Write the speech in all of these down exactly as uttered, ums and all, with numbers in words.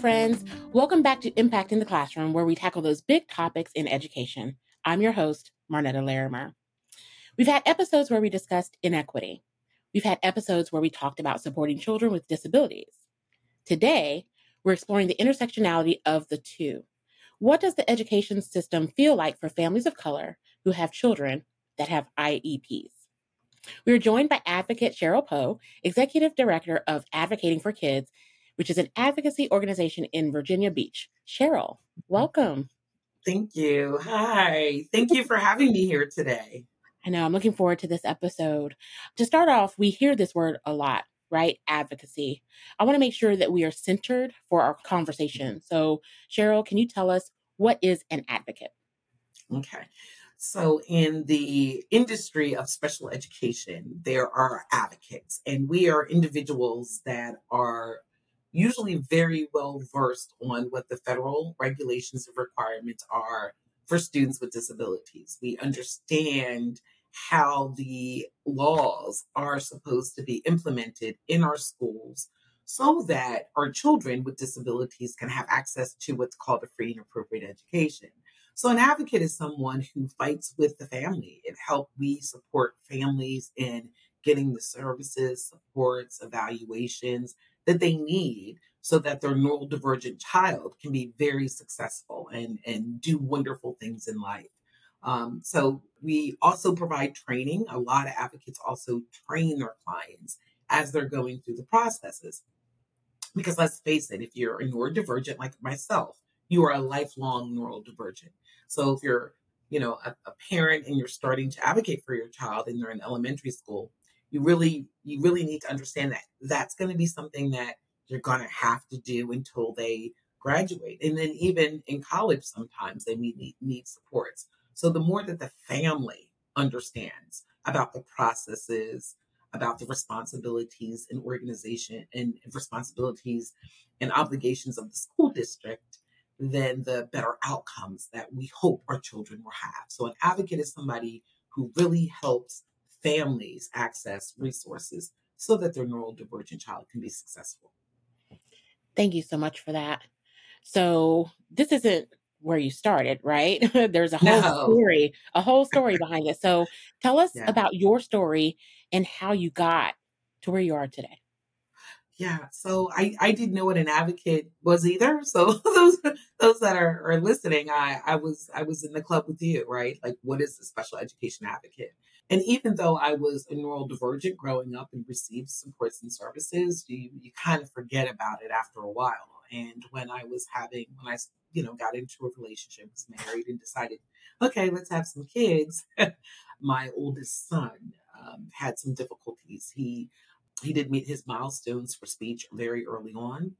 friends. Welcome back to Impact in the Classroom, where we tackle those big topics in education. I'm your host, Marnetta Larimer. We've had episodes where we discussed inequity. We've had episodes where we talked about supporting children with disabilities. Today, we're exploring the intersectionality of the two. What does the education system feel like for families of color who have children that have I E Ps? We are joined by advocate Cheryl Poe, Executive Director of Advocating four Kids, which is an advocacy organization in Virginia Beach. Cheryl, welcome. Thank you. Hi. Thank you for having me here today. I know. I'm looking forward to this episode. To start off, we hear this word a lot, right? Advocacy. I want to make sure that we are centered for our conversation. So, Cheryl, can you tell us what is an advocate? Okay. So in the industry of special education, there are advocates, and we are individuals that are usually very well versed on what the federal regulations and requirements are for students with disabilities. We understand how the laws are supposed to be implemented in our schools so that our children with disabilities can have access to what's called a free and appropriate education. So an advocate is someone who fights with the family and help we support families in getting the services, supports, evaluations that they need so that their neurodivergent child can be very successful and, and do wonderful things in life. Um, so we also provide training. A lot of advocates also train their clients as they're going through the processes. Because let's face it, if you're a neurodivergent like myself, you are a lifelong neurodivergent. So if you're, you know, a, a parent and you're starting to advocate for your child and they're in elementary school, you really, you really need to understand that that's going to be something that you're going to have to do until they graduate. And then even in college, sometimes they need, need supports. So the more that the family understands about the processes, about the responsibilities and organization and responsibilities and obligations of the school district, then the better outcomes that we hope our children will have. So an advocate is somebody who really helps families access resources so that their neurodivergent child can be successful. Thank you so much for that. So this isn't where you started, right? There's a whole no. story, a whole story behind it. So tell us yeah. about your story and how you got to where you are today. Yeah, so I, I didn't know what an advocate was either. So those those that are, are listening, I, I was I was in the club with you, right? Like, what is a special education advocate? And even though I was a neurodivergent growing up and received supports and services, you you kind of forget about it after a while. And when I was having, when I you know got into a relationship, was married, and decided, okay, let's have some kids. My oldest son um, had some difficulties. He He did meet his milestones for speech very early on.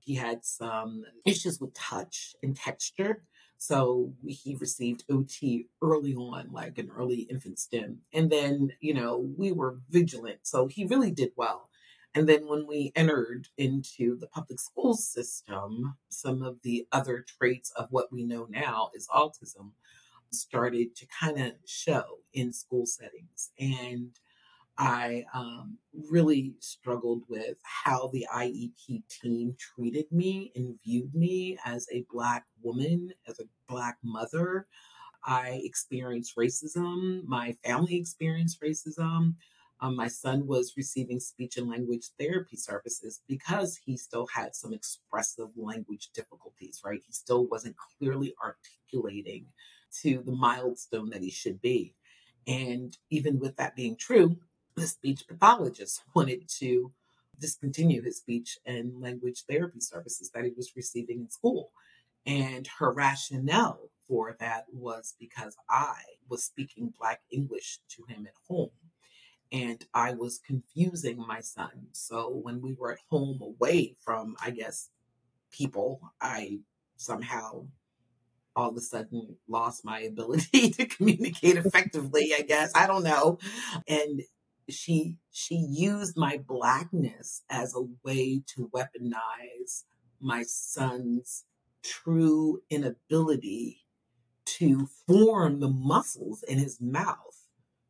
He had some issues with touch and texture. So he received O T early on, like an early infant STEM. And then, you know, we were vigilant. So he really did well. And then when we entered into the public school system, some of the other traits of what we know now is autism started to kind of show in school settings. And I um, really struggled with how the I E P team treated me and viewed me as a Black woman, as a Black mother. I experienced racism. My family experienced racism. Um, my son was receiving speech and language therapy services because he still had some expressive language difficulties, right? He still wasn't clearly articulating to the milestone that he should be. And even with that being true, the speech pathologist wanted to discontinue his speech and language therapy services that he was receiving in school. And her rationale for that was because I was speaking Black English to him at home. And I was confusing my son. So when we were at home away from, I guess, people, I somehow all of a sudden lost my ability to communicate effectively, I guess. I don't know. And She she used my Blackness as a way to weaponize my son's true inability to form the muscles in his mouth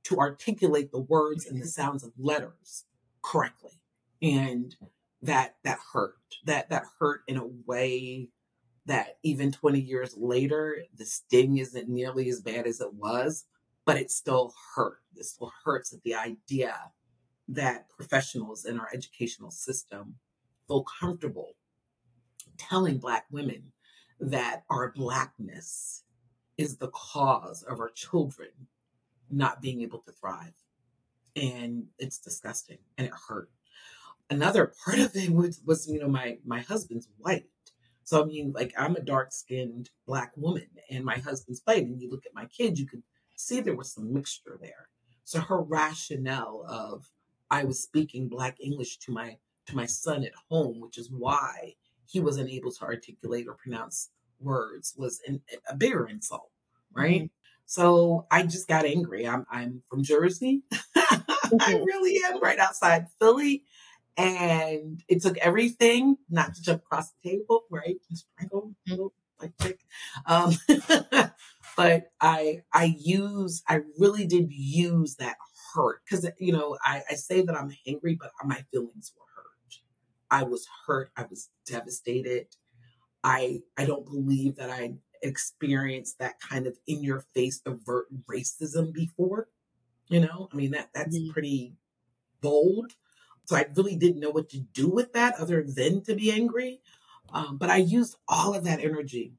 to articulate the words and the sounds of letters correctly. And that that hurt. That that hurt in a way that even twenty years later, the sting isn't nearly as bad as it was, but it still hurt. It still hurts at the idea that professionals in our educational system feel comfortable telling Black women that our Blackness is the cause of our children not being able to thrive. And it's disgusting and it hurt. Another part of it was, was you know, my, my husband's white. So, I mean, like, I'm a dark-skinned Black woman and my husband's white. And you look at my kids, you could see there was some mixture there. So her rationale of, I was speaking Black English to my to my son at home, which is why he wasn't able to articulate or pronounce words, was an, a bigger insult, right? Mm-hmm. So I just got angry. I'm I'm from Jersey. Mm-hmm. I really am, right outside Philly. And it took everything not to jump across the table, right? Just sprinkle, like chick. Um, but I I use I really did use that hurt, because you know I, I say that I'm angry, but my feelings were hurt. I was hurt. I was devastated. I I don't believe that I experienced that kind of in your face overt racism before. You know, I mean that that's mm-hmm. pretty bold. So I really didn't know what to do with that other than to be angry. Um, but I used all of that energy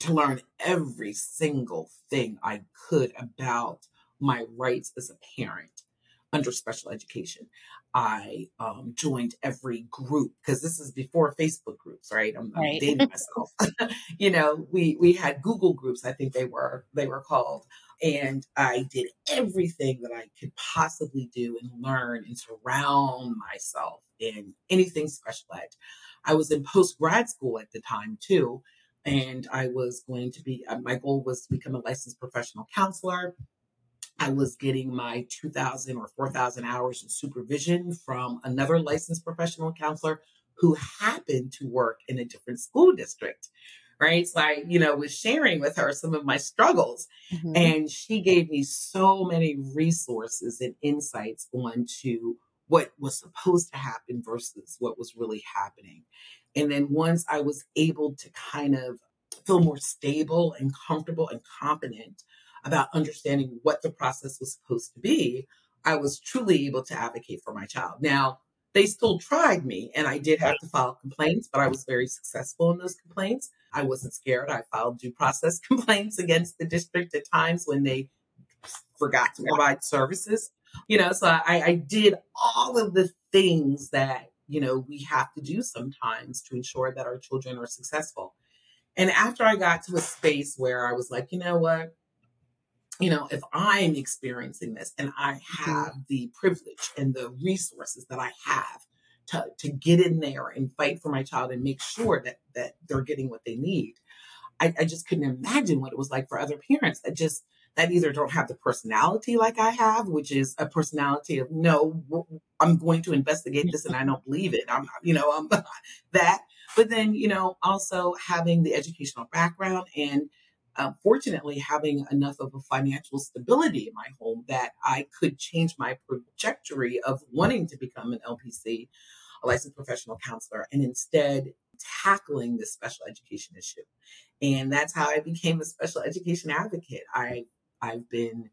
to learn every single thing I could about my rights as a parent under special education. I um, joined every group, because this is before Facebook groups, right? I'm, right. I'm dating myself. You know, we we had Google groups, I think they were they were called. And I did everything that I could possibly do and learn and surround myself in anything special ed. I was in post-grad school at the time too. And I was going to be, my goal was to become a licensed professional counselor. I was getting my two thousand or four thousand hours of supervision from another licensed professional counselor who happened to work in a different school district. Right. So I, you know, was sharing with her some of my struggles, mm-hmm. and she gave me so many resources and insights onto what was supposed to happen versus what was really happening. And then once I was able to kind of feel more stable and comfortable and competent about understanding what the process was supposed to be, I was truly able to advocate for my child. Now, they still tried me, and I did have to file complaints, but I was very successful in those complaints. I wasn't scared. I filed due process complaints against the district at times when they forgot to provide services. You know, so I, I did all of the things that, you know, we have to do sometimes to ensure that our children are successful. And after I got to a space where I was like, you know what? You know, if I'm experiencing this and I have the privilege and the resources that I have to, to get in there and fight for my child and make sure that that they're getting what they need, I, I just couldn't imagine what it was like for other parents that just that either don't have the personality like I have, which is a personality of, no, I'm going to investigate this and I don't believe it. I'm, you know, I'm that. But then, you know, also having the educational background and Uh, fortunately, having enough of a financial stability in my home that I could change my trajectory of wanting to become an L P C, a licensed professional counselor, and instead tackling this special education issue. And that's how I became a special education advocate. I, I've been,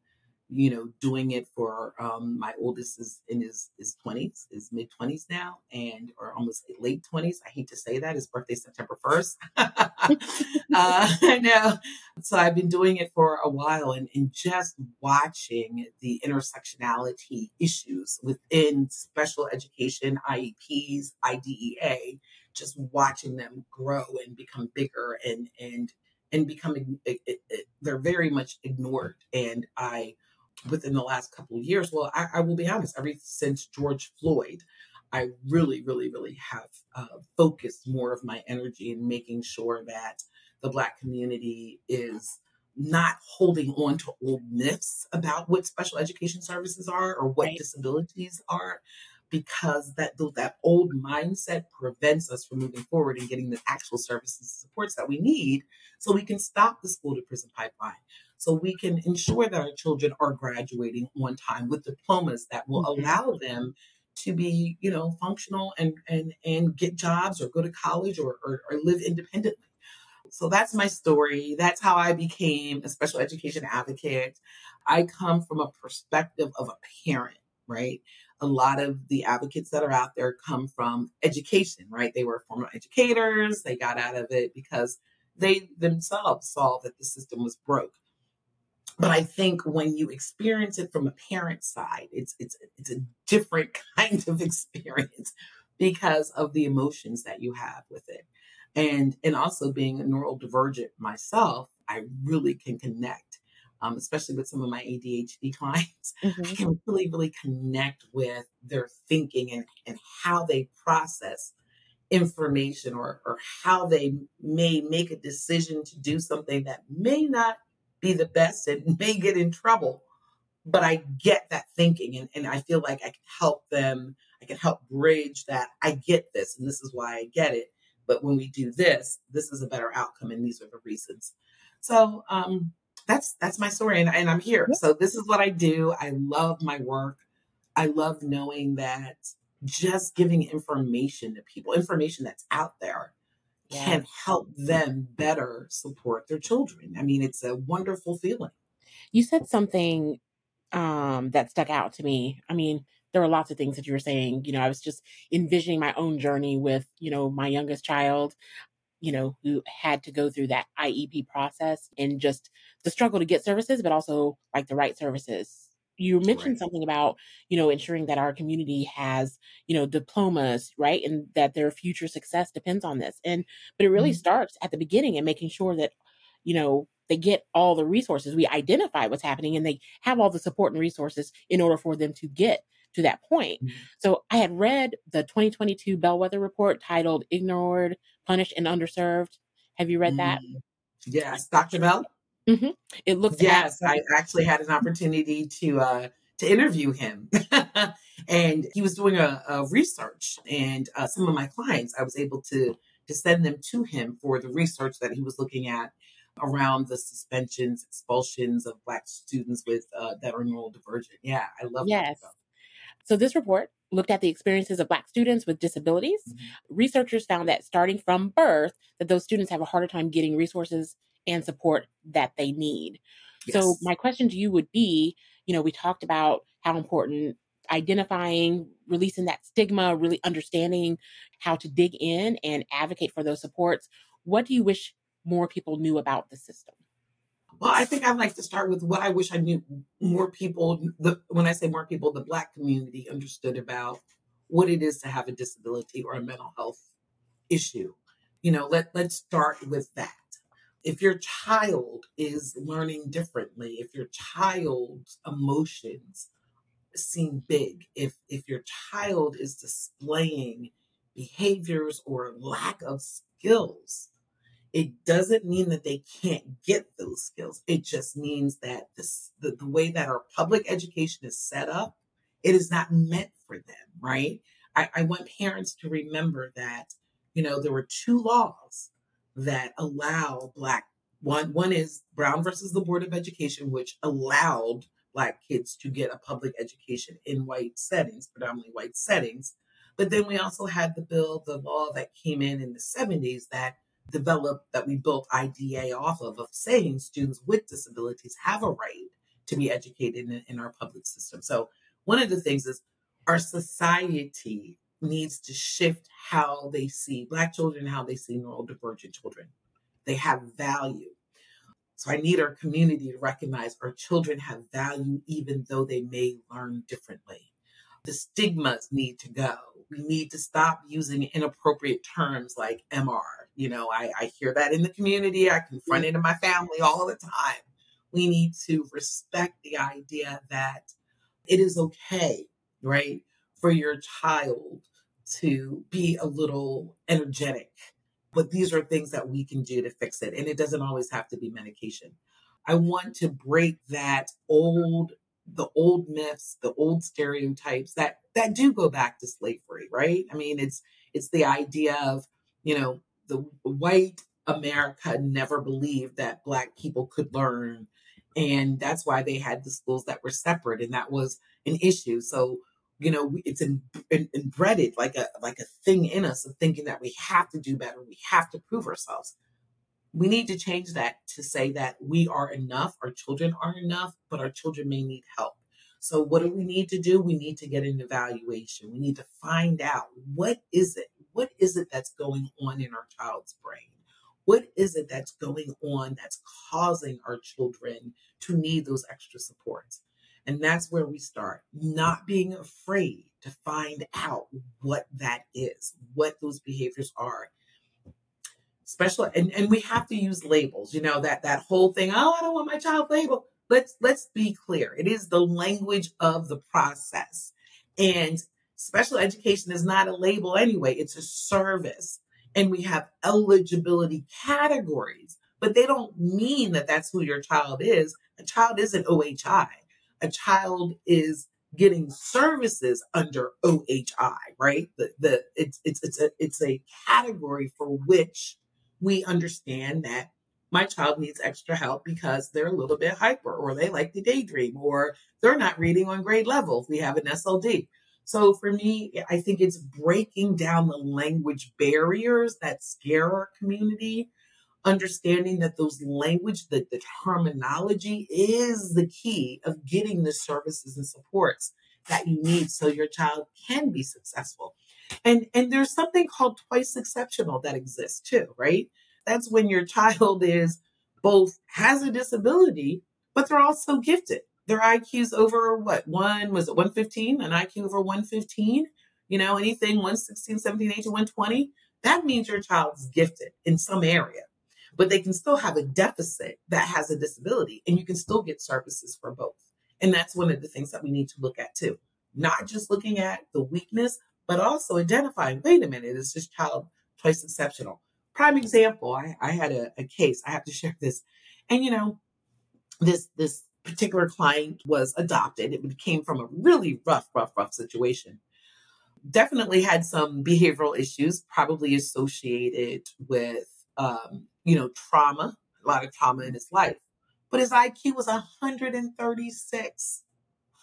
you know, doing it for um, my oldest is in his, his twenties, his mid twenties now, and or almost late twenties. I hate to say that. His birthday's September first. uh, I know. So I've been doing it for a while, and, and just watching the intersectionality issues within special education, I E Ps, I D E A, just watching them grow and become bigger and and and becoming it, it, it, they're very much ignored. And I. Within the last couple of years, well, I, I will be honest, ever since George Floyd, I really, really, really have uh, focused more of my energy in making sure that the Black community is not holding on to old myths about what special education services are or what right. disabilities are, because that that old mindset prevents us from moving forward and getting the actual services and supports that we need so we can stop the school to prison pipeline. So we can ensure that our children are graduating on time with diplomas that will allow them to be, you know, functional and and and get jobs or go to college or or, or live independently. So that's my story. That's how I became a special education advocate. I come from a perspective of a parent, right? A lot of the advocates that are out there come from education, right? They were former educators. They got out of it because they themselves saw that the system was broke. But I think when you experience it from a parent side, it's it's it's a different kind of experience because of the emotions that you have with it. And and also being a neurodivergent myself, I really can connect, um, especially with some of my A D H D clients. Mm-hmm. I can really, really connect with their thinking and, and how they process information or, or how they may make a decision to do something that may not be the best and may get in trouble. But I get that thinking and, and I feel like I can help them. I can help bridge that. I get this and this is why I get it. But when we do this, this is a better outcome and these are the reasons. So um, that's that's my story and, and I'm here. So this is what I do. I love my work. I love knowing that just giving information to people, information that's out there, yeah, can help them better support their children. I mean, it's a wonderful feeling. You said something um, that stuck out to me. I mean, there were lots of things that you were saying. You know, I was just envisioning my own journey with, you know, my youngest child, you know, who had to go through that I E P process and just the struggle to get services, but also like the right services. You mentioned right. something about, you know, ensuring that our community has, you know, diplomas, right? And that their future success depends on this. And, but it really mm-hmm. starts at the beginning and making sure that, you know, they get all the resources. We identify what's happening and they have all the support and resources in order for them to get to that point. Mm-hmm. So I had read the twenty twenty-two Bellwether Report titled Ignored, Punished, and Underserved. Have you read mm-hmm. that? Yes. Doctor Bell? Mm-hmm. It looks yes. At- I actually had an opportunity to uh, to interview him, and he was doing a, a research. And uh, some of my clients, I was able to to send them to him for the research that he was looking at around the suspensions, expulsions of Black students with uh, that are neurodivergent. Yeah, I love yes. that. So this report looked at the experiences of Black students with disabilities. Mm-hmm. Researchers found that starting from birth, that those students have a harder time getting resources and support that they need. Yes. So my question to you would be, you know, we talked about how important identifying, releasing that stigma, really understanding how to dig in and advocate for those supports. What do you wish more people knew about the system? Well, I think I'd like to start with what I wish I knew more people, the, when I say more people, the Black community understood about what it is to have a disability or a mental health issue. You know, let, let's start with that. If your child is learning differently, if your child's emotions seem big, if if your child is displaying behaviors or lack of skills, it doesn't mean that they can't get those skills. It just means that this, the, the way that our public education is set up, it is not meant for them, right? I, I want parents to remember that, you know, there were two laws that allow Black, one one is Brown versus the Board of Education, which allowed Black kids to get a public education in white settings, predominantly white settings. But then we also had the bill, the law that came in in the seventies that developed, that we built I D E A off of, of saying students with disabilities have a right to be educated in, in our public system. So one of the things is our society needs to shift how they see Black children, how they see neurodivergent children. They have value. So I need our community to recognize our children have value, even though they may learn differently. The stigmas need to go. We need to stop using inappropriate terms like M R. You know, I, I hear that in the community. I confront it in my family all the time. We need to respect the idea that it is okay, right, for your child to be a little energetic. But these are things that we can do to fix it. And it doesn't always have to be medication. I want to break that old, the old myths, the old stereotypes that, that do go back to slavery, right? I mean, it's, it's the idea of, you know, the white America never believed that Black people could learn. And that's why they had the schools that were separate. And that was an issue. So you know, it's in, in, inbreaded like a like a thing in us of thinking that we have to do better, we have to prove ourselves. We need to change that to say that we are enough, our children are enough, but our children may need help. So what do we need to do? We need to get an evaluation. We need to find out what is it? What is it that's going on in our child's brain? What is it that's going on that's causing our children to need those extra supports? And that's where we start, not being afraid to find out what that is, what those behaviors are. Special, and, and we have to use labels, you know, that, that whole thing, oh, I don't want my child labeled. Let's, let's be clear. It is the language of the process. And special education is not a label anyway. It's a service. And we have eligibility categories, but they don't mean that that's who your child is. A child is an O H I. A child is getting services under O H I, right? The, the, it's, it's, it's, a, it's a category for which we understand that my child needs extra help because they're a little bit hyper, or they like to daydream, or they're not reading on grade level if we have an S L D. So for me, I think it's breaking down the language barriers that scare our community, understanding that those language, that the terminology is the key of getting the services and supports that you need so your child can be successful. And, and there's something called twice exceptional that exists too, right? That's when your child is both has a disability, but they're also gifted. Their I Q's over what? One, was it one fifteen? An I Q over one fifteen? You know, anything one sixteen, seventeen, eighteen, one twenty? That means your child's gifted in some area. But they can still have a deficit that has a disability, and you can still get services for both. And that's one of the things that we need to look at too. Not just looking at the weakness, but also identifying, wait a minute, is this child twice exceptional? Prime example, I, I had a, a case, I have to share this. And you know, this this particular client was adopted. It came from a really rough, rough, rough situation. Definitely had some behavioral issues, probably associated with, um, you know, trauma, a lot of trauma in his life. But his I Q was one thirty-six.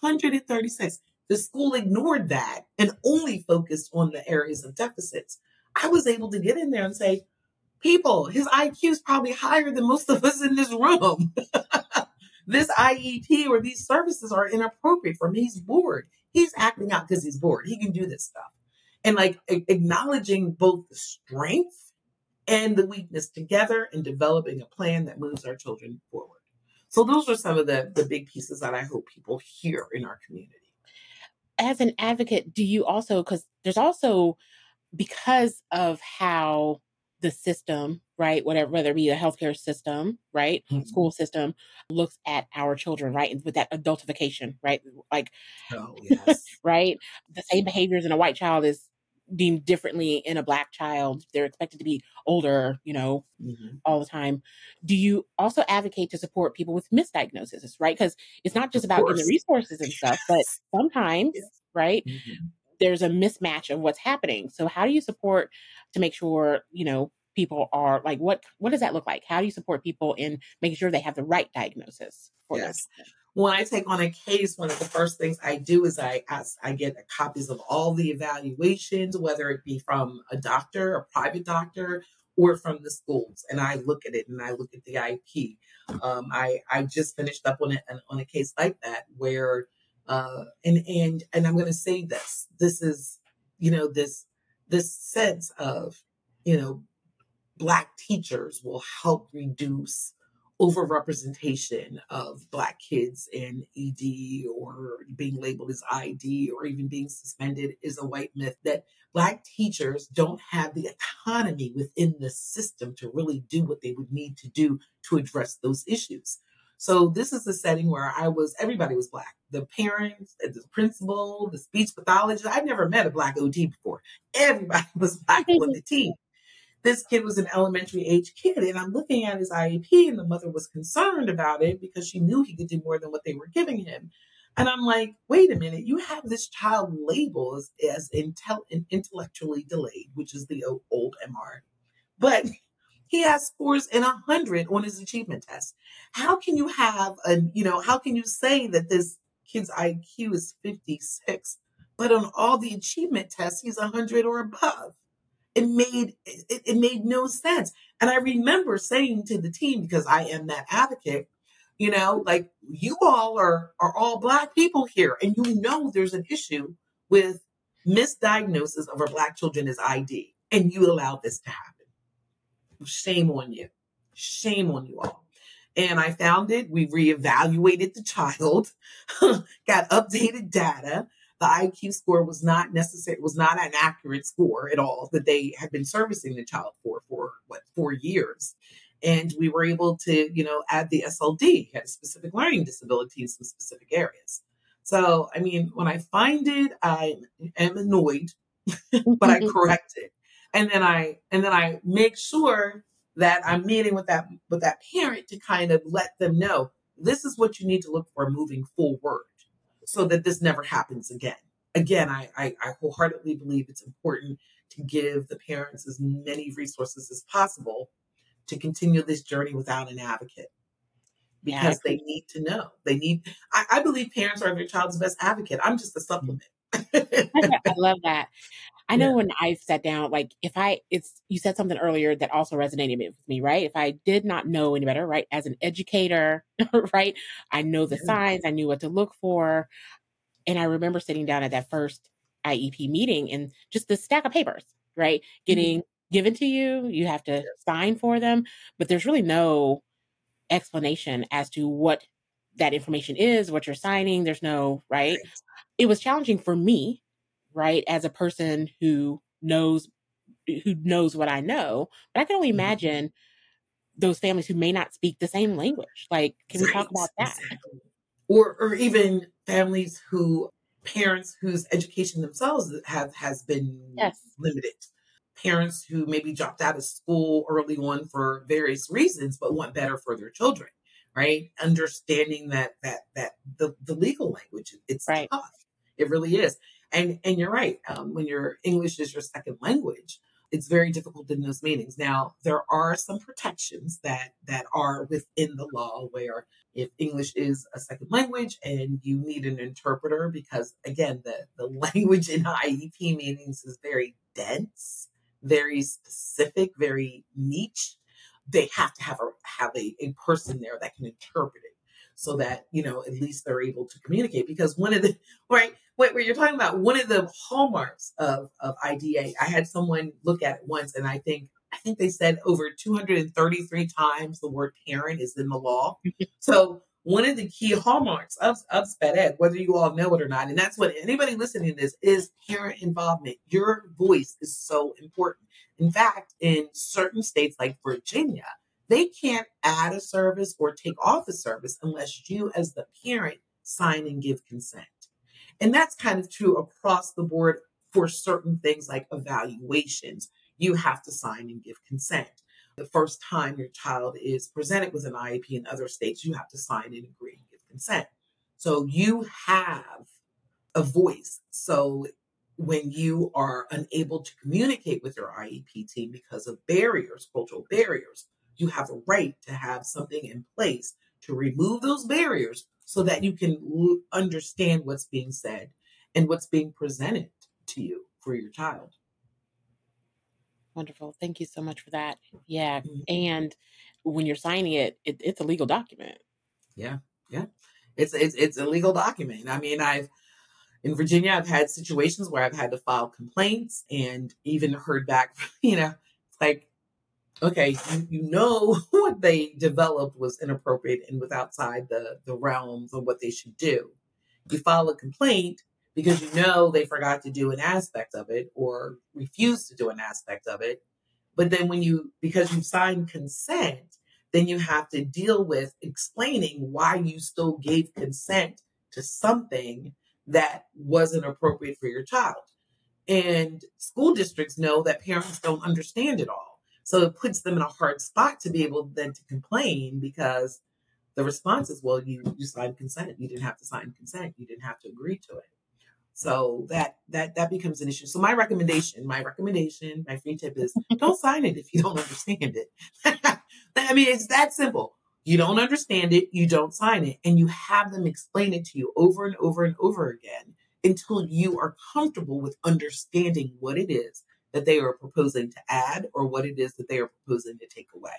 The school ignored that and only focused on the areas of deficits. I was able to get in there and say, people, his I Q is probably higher than most of us in this room. This I E P or these services are inappropriate for him. He's bored. He's acting out because he's bored. He can do this stuff. And like a- acknowledging both the strength and the weakness together and developing a plan that moves our children forward. So those are some of the, the big pieces that I hope people hear in our community. As an advocate, do you also, because there's also, because of how the system, right, whatever, whether it be the healthcare system, right, mm-hmm. school system, looks at our children, right, and with that adultification, right, like, oh, yes. right, the same behaviors in a white child is deemed differently in a Black child. They're expected to be older, you know, mm-hmm. all the time. Do you also advocate to support people with misdiagnoses, right? Because it's not just of about course. Getting the resources and stuff, but sometimes, yes. right, mm-hmm. there's a mismatch of what's happening. So how do you support to make sure, you know, people are like, what, what does that look like? How do you support people in making sure they have the right diagnosis for yes. them? When I take on a case, one of the first things I do is I ask, I get copies of all the evaluations, whether it be from a doctor, a private doctor, or from the schools. And I look at it and I look at the I E P. Um, I, I just finished up on a, on a case like that where, uh, and, and, and I'm going to say this, this is, you know, this, this sense of, you know, Black teachers will help reduce overrepresentation of Black kids in E D or being labeled as I D or even being suspended is a white myth, that Black teachers don't have the autonomy within the system to really do what they would need to do to address those issues. So this is the setting where I was, everybody was Black. The parents, the principal, the speech pathologist. I've never met a Black O T before. Everybody was Black on the team. This kid was an elementary age kid, and I'm looking at his I E P, and the mother was concerned about it because she knew he could do more than what they were giving him. And I'm like, wait a minute, you have this child labeled as intel- intellectually delayed, which is the old M R, but he has scores in one hundred on his achievement test. How can you have a, you know, how can you say that this kid's I Q is fifty-six But on all the achievement tests, he's one hundred or above. It made it, it made no sense. And I remember saying to the team, because I am that advocate, you know, like, you all are, are all Black people here. And you know there's an issue with misdiagnosis of our Black children as I D. And you allowed this to happen. Shame on you. Shame on you all. And I found it. We reevaluated the child, got updated data. The I Q score was not necessary, was not an accurate score at all that they had been servicing the child for, for what, four years. And we were able to, you know, add the S L D. He had a specific learning disability in some specific areas. So, I mean, when I find it, I am annoyed, but I correct it. And then I, and then I make sure that I'm meeting with that, with that parent to kind of let them know, this is what you need to look for moving forward, so that this never happens again. Again, I, I, I wholeheartedly believe it's important to give the parents as many resources as possible to continue this journey without an advocate, because yeah, they need to know. They need, I, I believe parents are their child's best advocate. I'm just a supplement. I love that. I know yeah. when I sat down, like if I, it's, you said something earlier that also resonated with me, right? If I did not know any better, right? As an educator, right? I know the signs, I knew what to look for. And I remember sitting down at that first I E P meeting and just the stack of papers, right? Getting mm-hmm. given to you, you have to yeah. sign for them, but there's really no explanation as to what that information is, what you're signing. There's no, right? right. It was challenging for me, right, as a person who knows who knows what I know, but I can only imagine those families who may not speak the same language. Like, can right. we talk about that? Exactly. Or, or even families who parents whose education themselves have has been yes. limited. Parents who maybe dropped out of school early on for various reasons, but want better for their children. Right, understanding that that that the, the legal language, it's right. tough. It really is. And and you're right. Um, when your English is your second language, it's very difficult in those meetings. Now, there are some protections that that are within the law where if English is a second language and you need an interpreter, because again, the, the language in I E P meetings is very dense, very specific, very niche. They have to have a have a, a person there that can interpret it, so that, you know, at least they're able to communicate. Because one of the right. What were you talking about? One of the hallmarks of, of I D E A, I had someone look at it once, and I think I think they said over two hundred thirty-three times the word parent is in the law. So one of the key hallmarks of, of Sped Ed, whether you all know it or not, and that's what anybody listening to this, is parent involvement. Your voice is so important. In fact, in certain states like Virginia, they can't add a service or take off a service unless you as the parent sign and give consent. And that's kind of true across the board for certain things like evaluations. You have to sign and give consent. The first time your child is presented with an I E P in other states, you have to sign and agree and give consent. So you have a voice. So when you are unable to communicate with your I E P team because of barriers, cultural barriers, you have a right to have something in place to remove those barriers, so that you can understand what's being said and what's being presented to you for your child. Wonderful. Thank you so much for that. Yeah. Mm-hmm. And when you're signing it, it, it's a legal document. Yeah. Yeah. It's, it's, it's a legal document. I mean, I've, in Virginia, I've had situations where I've had to file complaints and even heard back, you know, it's like, okay, you, you know what they developed was inappropriate and was outside the, the realms of what they should do. You file a complaint because you know they forgot to do an aspect of it or refused to do an aspect of it. But then when you, because you've signed consent, then you have to deal with explaining why you still gave consent to something that wasn't appropriate for your child. And school districts know that parents don't understand it all. So it puts them in a hard spot to be able then to complain, because the response is, well, you, you signed consent. You didn't have to sign consent. You didn't have to agree to it. So that that that becomes an issue. So my recommendation, my recommendation, my free tip is don't sign it if you don't understand it. I mean, it's that simple. You don't understand it, you don't sign it, and you have them explain it to you over and over and over again until you are comfortable with understanding what it is that they are proposing to add or what it is that they are proposing to take away.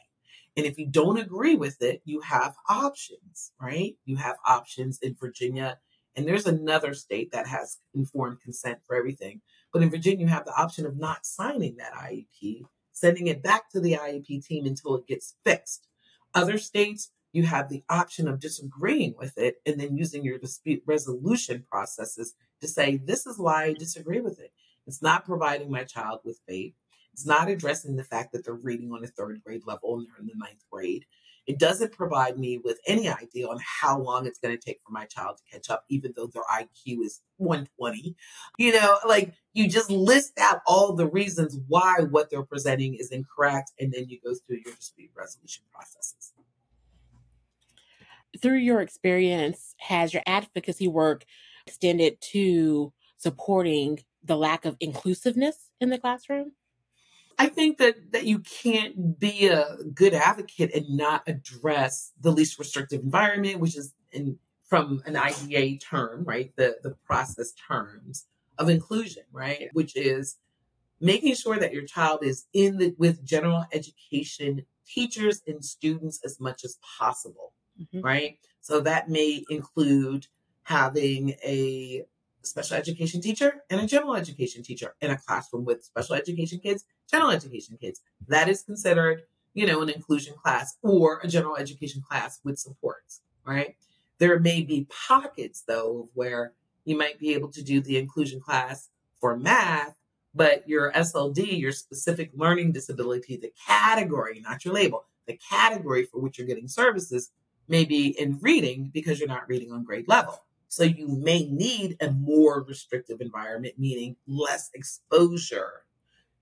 And if you don't agree with it, you have options, right? You have options in Virginia. And there's another state that has informed consent for everything. But in Virginia, you have the option of not signing that I E P, sending it back to the I E P team until it gets fixed. Other states, you have the option of disagreeing with it and then using your dispute resolution processes to say, this is why I disagree with it. It's not providing my child with faith. It's not addressing the fact that they're reading on a third grade level and they're in the ninth grade. It doesn't provide me with any idea on how long it's going to take for my child to catch up, even though their I Q is one twenty. You know, like you just list out all the reasons why what they're presenting is incorrect, and then you go through your dispute resolution processes. Through your experience, has your advocacy work extended to supporting the lack of inclusiveness in the classroom? I think that, that you can't be a good advocate and not address the least restrictive environment, which is in, from an I D E A term, right? The, the process terms of inclusion, right? Which is making sure that your child is in the, with general education teachers and students as much as possible, mm-hmm. right? So that may include having a special education teacher and a general education teacher in a classroom with special education kids, general education kids. That is considered, you know, an inclusion class or a general education class with supports, right? There may be pockets, though, where you might be able to do the inclusion class for math, but your S L D, your specific learning disability, the category, not your label, the category for which you're getting services may be in reading because you're not reading on grade level. So you may need a more restrictive environment, meaning less exposure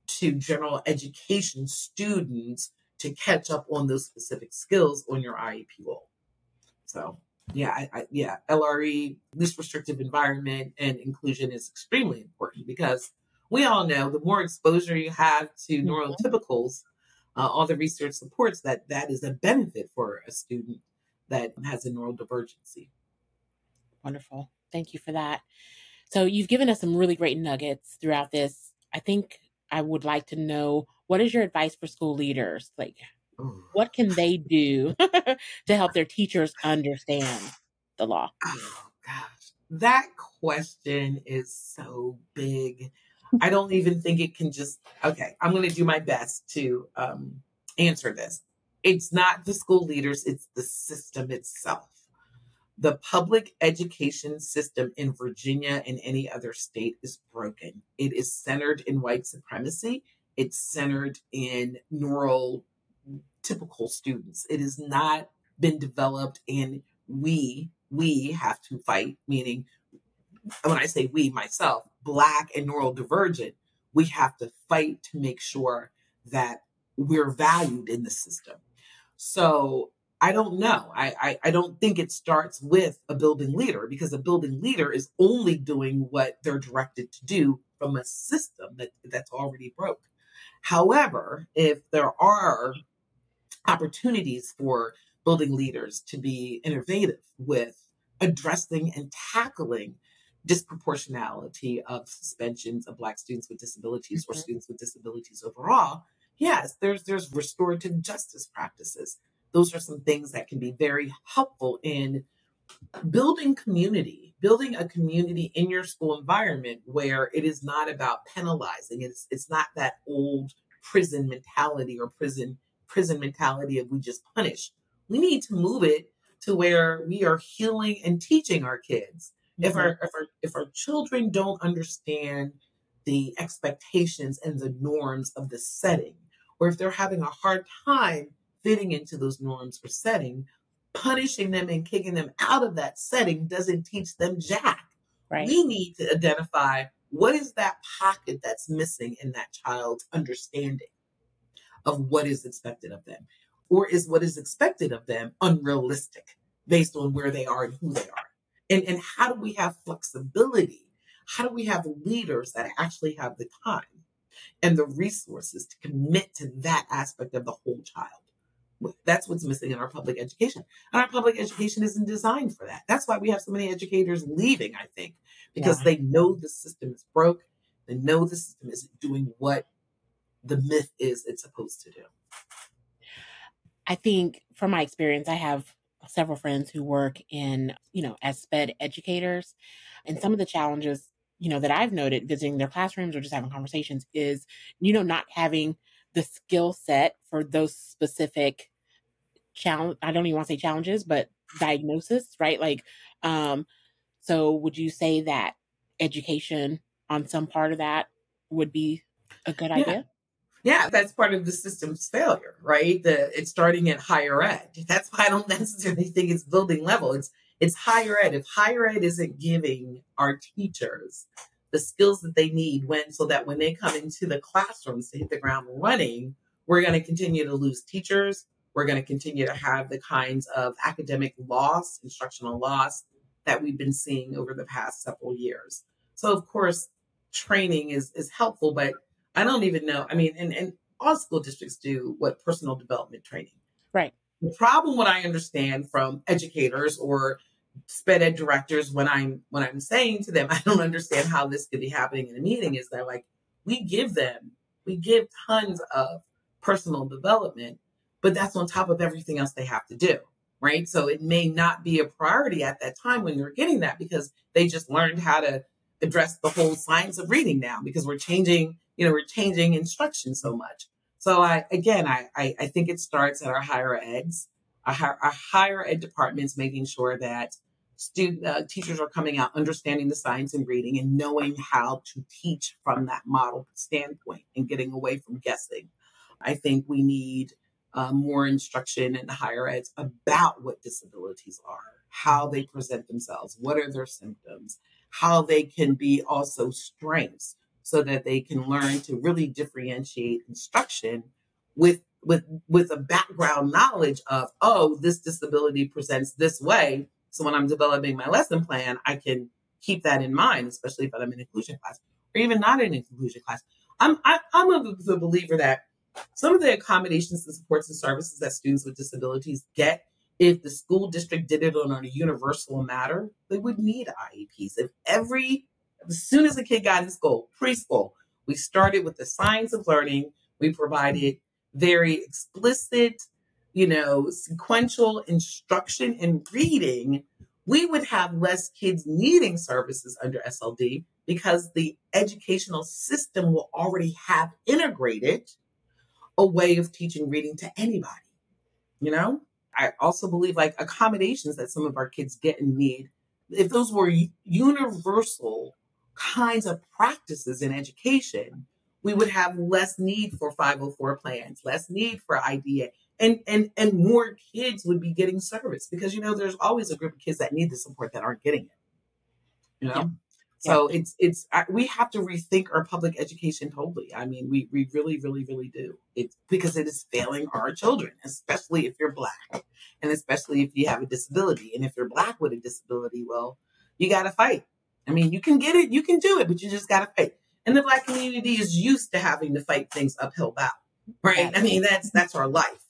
to general education students to catch up on those specific skills on your I E P goal. So yeah, I, I, yeah, L R E, least restrictive environment, and inclusion is extremely important because we all know the more exposure you have to neurotypicals, uh, all the research supports that that is a benefit for a student that has a neurodivergency. Wonderful. Thank you for that. So you've given us some really great nuggets throughout this. I think I would like to know, what is your advice for school leaders? Like, Ooh. What can they do to help their teachers understand the law? Oh, gosh. That question is so big. I don't even think it can just, okay, I'm going to do my best to um, answer this. It's not the school leaders. It's the system itself. The public education system in Virginia and any other state is broken. It is centered in white supremacy. It's centered in neurotypical students. It has not been developed, and we, we have to fight, meaning when I say we, myself, Black and neurodivergent, we have to fight to make sure that we're valued in the system. So I don't know. I, I, I don't think it starts with a building leader, because a building leader is only doing what they're directed to do from a system that, that's already broke. However, if there are opportunities for building leaders to be innovative with addressing and tackling disproportionality of suspensions of Black students with disabilities mm-hmm. or students with disabilities overall, yes, there's there's restorative justice practices. Those are some things that can be very helpful in building community, building a community in your school environment where it is not about penalizing. It's it's not that old prison mentality or prison prison mentality of we just punish. We need to move it to where we are healing and teaching our kids. Mm-hmm. If our if our if our children don't understand the expectations and the norms of the setting, or if they're having a hard time fitting into those norms or setting, punishing them and kicking them out of that setting doesn't teach them jack. Right. We need to identify what is that pocket that's missing in that child's understanding of what is expected of them, or is what is expected of them unrealistic based on where they are and who they are. And, and how do we have flexibility? How do we have leaders that actually have the time and the resources to commit to that aspect of the whole child? That's what's missing in our public education. And our public education isn't designed for that. That's why we have so many educators leaving, I think, because yeah. they know the system is broke. They know the system isn't doing what the myth is it's supposed to do. I think from my experience, I have several friends who work in, you know, as SPED educators. And some of the challenges, you know, that I've noted visiting their classrooms or just having conversations is, you know, not having the skill set for those specific challenge. I don't even want to say challenges, but diagnosis, right? Like, um, so would you say that education on some part of that would be a good yeah. idea? Yeah, that's part of the system's failure, right? The, it's starting at higher ed. That's why I don't necessarily think it's building level. It's it's higher ed. If higher ed isn't giving our teachers the skills that they need when so that when they come into the classrooms to hit the ground running, we're going to continue to lose teachers. We're going to continue to have the kinds of academic loss, instructional loss that we've been seeing over the past several years. So, of course, training is is helpful, but I don't even know. I mean, and, and all school districts do what personal development training. Right. The problem, what I understand from educators or SPED ed directors, when I'm when I'm saying to them, I don't understand how this could be happening in a meeting, is they're like, we give them, we give tons of personal development, but that's on top of everything else they have to do. Right. So it may not be a priority at that time when you're getting that, because they just learned how to address the whole science of reading now, because we're changing. You know, we're changing instruction so much. So I, again, I, I, I think it starts at our higher eds, our, our higher ed departments, making sure that student uh, teachers are coming out, understanding the science and reading and knowing how to teach from that model standpoint and getting away from guessing. I think we need uh, more instruction in the higher eds about what disabilities are, how they present themselves, what are their symptoms, how they can be also strengths, so that they can learn to really differentiate instruction with with with a background knowledge of, oh, this disability presents this way. So when I'm developing my lesson plan, I can keep that in mind, especially if I'm in an inclusion class or even not in an inclusion class. I'm I, I'm a the believer that some of the accommodations and supports and services that students with disabilities get, if the school district did it on a universal matter, they would need I E Ps. If every As soon as a kid got in school, preschool, we started with the science of learning. We provided very explicit, you know, sequential instruction in reading. We would have less kids needing services under S L D, because the educational system will already have integrated a way of teaching reading to anybody. You know, I also believe like accommodations that some of our kids get and need, if those were universal kinds of practices in education, we would have less need for five oh four plans, less need for I D E A, and and and more kids would be getting service, because you know there's always a group of kids that need the support that aren't getting it. You know, yeah. so yeah. it's it's I, we have to rethink our public education totally. I mean, we we really really really do. It's because it is failing our children, especially if you're Black, and especially if you have a disability. And if you're Black with a disability, well, you got to fight. I mean, you can get it, you can do it, but you just got to fight. And the Black community is used to having to fight things uphill battle, right? I mean, that's that's our life.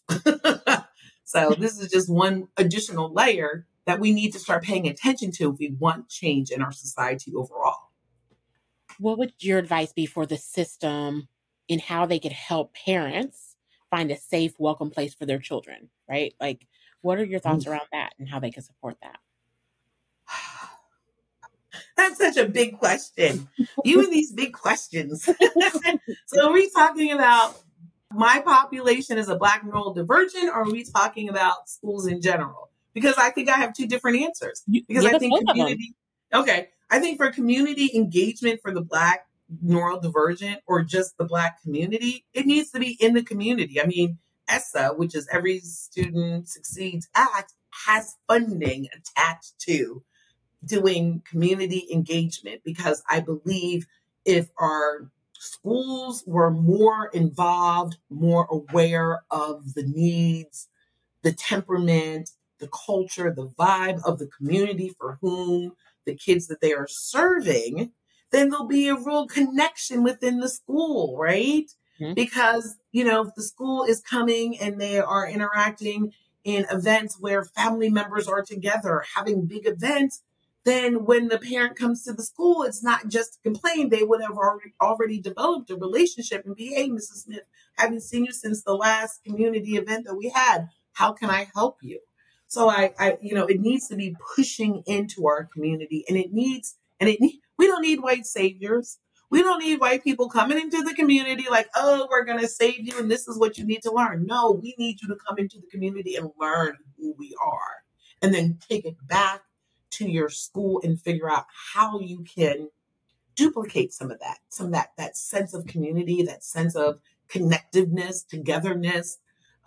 So this is just one additional layer that we need to start paying attention to if we want change in our society overall. What would your advice be for the system in how they could help parents find a safe, welcome place for their children, right? Like, what are your thoughts around that and how they can support that? That's such a big question. You and these big questions. So are we talking about my population as a Black neurodivergent, or are we talking about schools in general? Because I think I have two different answers. Because yeah, I think community, okay. I think for community engagement for the Black neurodivergent or just the Black community, it needs to be in the community. I mean, ESSA, which is Every Student Succeeds Act, has funding attached to doing community engagement, because I believe if our schools were more involved, more aware of the needs, the temperament, the culture, the vibe of the community for whom the kids that they are serving, then there'll be a real connection within the school, right? Mm-hmm. Because you know, if the school is coming and they are interacting in events where family members are together, having big events, then when the parent comes to the school, it's not just to complain. They would have already, already developed a relationship and be, hey, Missus Smith, I haven't seen you since the last community event that we had. How can I help you? So I, I, you know, it needs to be pushing into our community, and it needs, and it need, we don't need white saviors. We don't need white people coming into the community like, oh, we're going to save you and this is what you need to learn. No, we need you to come into the community and learn who we are, and then take it back to your school and figure out how you can duplicate some of that, some of that, that sense of community, that sense of connectiveness, togetherness.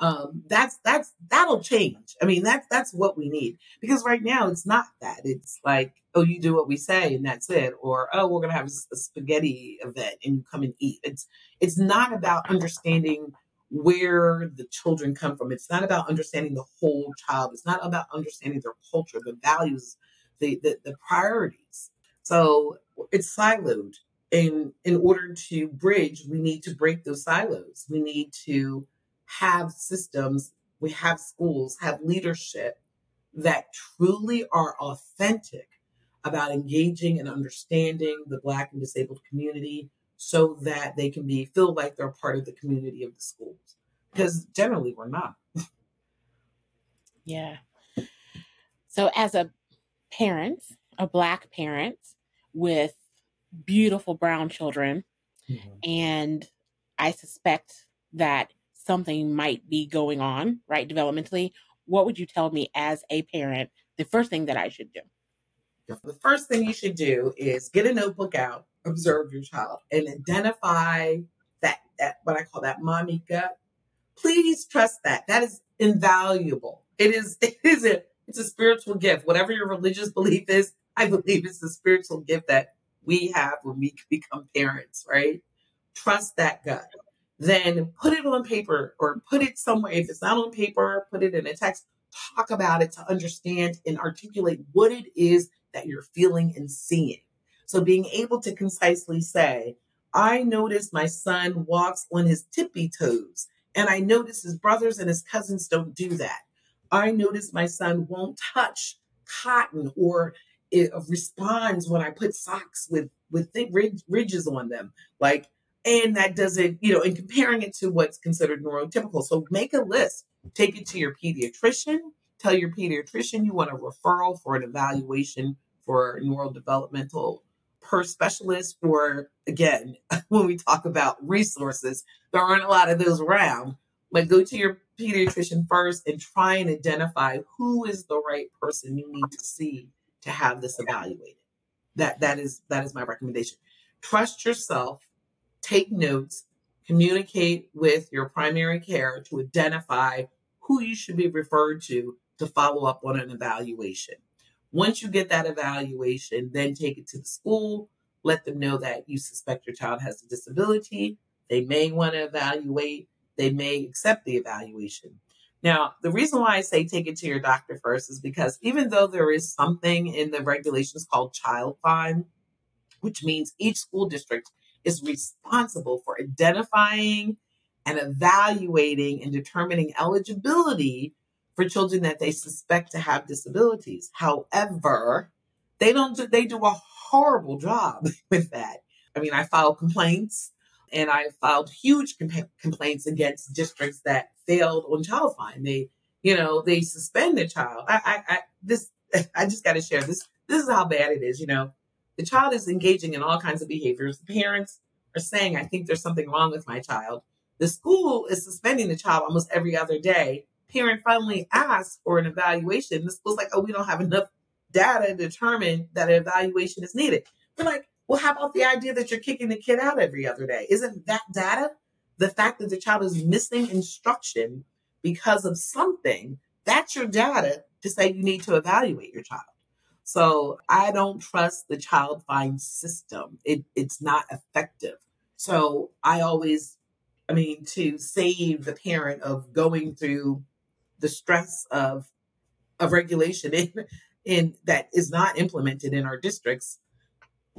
Um, that's, that's, that'll change. I mean, that's, that's what we need, because right now it's not that. It's like, oh, you do what we say and that's it. Or, oh, we're going to have a spaghetti event and you come and eat. It's, it's not about understanding where the children come from. It's not about understanding the whole child. It's not about understanding their culture, the values, the, the, the priorities. So it's siloed. And in order to bridge, we need to break those silos. We need to have systems, we have schools, have leadership that truly are authentic about engaging and understanding the Black and disabled community, so that they can be feel like they're part of the community of the schools, because generally we're not. Yeah. So as a parent, a Black parent with beautiful brown children, mm-hmm. and I suspect that something might be going on, right, developmentally, what would you tell me as a parent, the first thing that I should do? The first thing you should do is get a notebook out, observe your child, and identify that, that what I call that mommy gut. Please trust that. That is invaluable. It is, it is a, it's a spiritual gift. Whatever your religious belief is, I believe it's a spiritual gift that we have when we become parents, right? Trust that gut. Then put it on paper, or put it somewhere. If it's not on paper, put it in a text. Talk about it to understand and articulate what it is that you're feeling and seeing. So being able to concisely say, I notice my son walks on his tippy toes, and I notice his brothers and his cousins don't do that. I notice my son won't touch cotton, or it responds when I put socks with, with thick ridges on them. Like, and that doesn't, you know, and comparing it to what's considered neurotypical. So make a list, take it to your pediatrician, tell your pediatrician you want a referral for an evaluation for neurodevelopmental per specialist, or again, when we talk about resources, there aren't a lot of those around, but go to your pediatrician first and try and identify who is the right person you need to see to have this evaluated. That, that is, that is my recommendation. Trust yourself. Take notes, communicate with your primary care to identify who you should be referred to to follow up on an evaluation. Once you get that evaluation, then take it to the school, let them know that you suspect your child has a disability. They may want to evaluate, they may accept the evaluation. Now, the reason why I say take it to your doctor first is because even though there is something in the regulations called Child Find, which means each school district is responsible for identifying and evaluating and determining eligibility for children that they suspect to have disabilities. However, they don't do, they do a horrible job with that. I mean, I filed complaints, and I filed huge compa- complaints against districts that failed on Child Find. They, you know, they suspend the child. I, I, I this, I just got to share this. This is how bad it is, you know. The child is engaging in all kinds of behaviors. The parents are saying, I think there's something wrong with my child. The school is suspending the child almost every other day. Parent finally asks for an evaluation. The school's like, oh, we don't have enough data to determine that an evaluation is needed. They're like, well, how about the idea that you're kicking the kid out every other day? Isn't that data? The fact that the child is missing instruction because of something, that's your data to say you need to evaluate your child. So I don't trust the Child Find system. It, it's not effective. So I always, I mean, to save the parent of going through the stress of, of regulation in, in that is not implemented in our districts,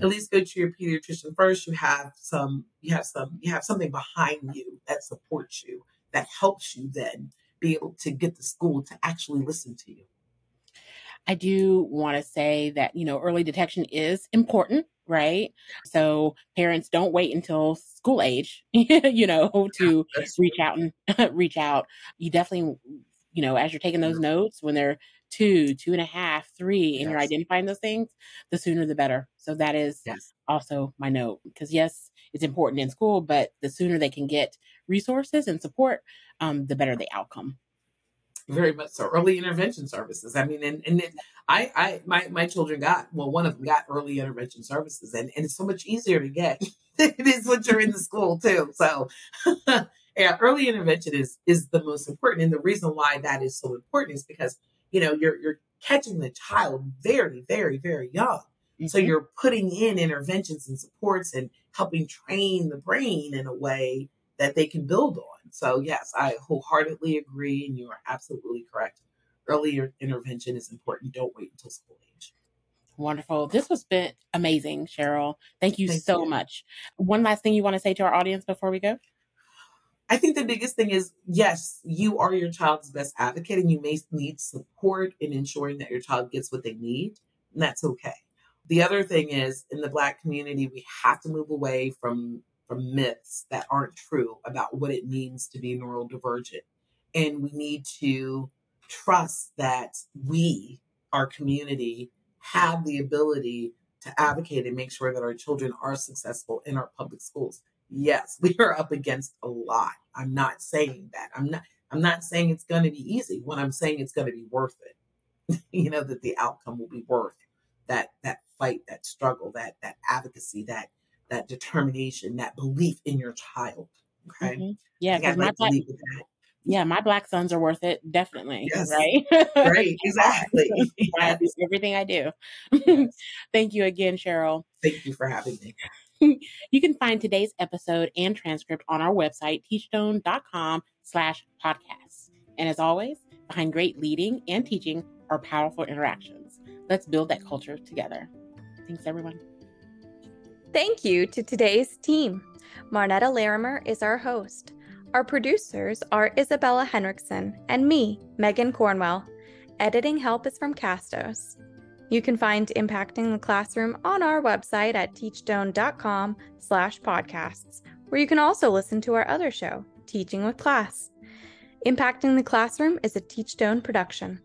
at least go to your pediatrician first. You have some, you have some, you have something behind you that supports you, that helps you then be able to get the school to actually listen to you. I do want to say that, you know, early detection is important, right? So parents don't wait until school age, you know, to reach out and reach out. You definitely, you know, as you're taking those notes, when they're two, two and a half, three, and yes. you're identifying those things, the sooner the better. So that is yes. also my note, because yes, it's important in school, but the sooner they can get resources and support, um, the better the outcome. Very much so. Early intervention services. I mean, and and it, I, I, my, my children got, well, one of them got early intervention services, and, and it's so much easier to get. It is when you're in the school too. So yeah, early intervention is, is the most important. And the reason why that is so important is because, you know, you're, you're catching the child very, very, very young. Mm-hmm. So you're putting in interventions and supports and helping train the brain in a way that they can build on. So yes, I wholeheartedly agree, and you are absolutely correct. Early intervention is important. Don't wait until school age. Wonderful. This has been amazing, Cheryl. Thank you Thank so you. much. One last thing you want to say to our audience before we go? I think the biggest thing is, yes, you are your child's best advocate, and you may need support in ensuring that your child gets what they need, and that's okay. The other thing is, in the Black community, we have to move away from from myths that aren't true about what it means to be neurodivergent. And we need to trust that we, our community, have the ability to advocate and make sure that our children are successful in our public schools. Yes, we are up against a lot. I'm not saying that. I'm not, I'm not saying it's going to be easy. What I'm saying, it's going to be worth it. You know, that the outcome will be worth that, that fight, that struggle, that, that advocacy, that, that determination, that belief in your child. Okay. Mm-hmm. Yeah. Like my black, yeah. My black sons are worth it. Definitely. Yes. Right. Right. Exactly. I do everything I do. Yes. Thank you again, Cheryl. Thank you for having me. You can find today's episode and transcript on our website, teachstone.com slash podcasts. And as always, behind great leading and teaching are powerful interactions. Let's build that culture together. Thanks, everyone. Thank you to today's team. Marnetta Larimer is our host. Our producers are Isabella Henriksen and me, Megan Cornwell. Editing help is from Castos. You can find Impacting the Classroom on our website at teachstone.com slash podcasts, where you can also listen to our other show, Teaching with Class. Impacting the Classroom is a Teachstone production.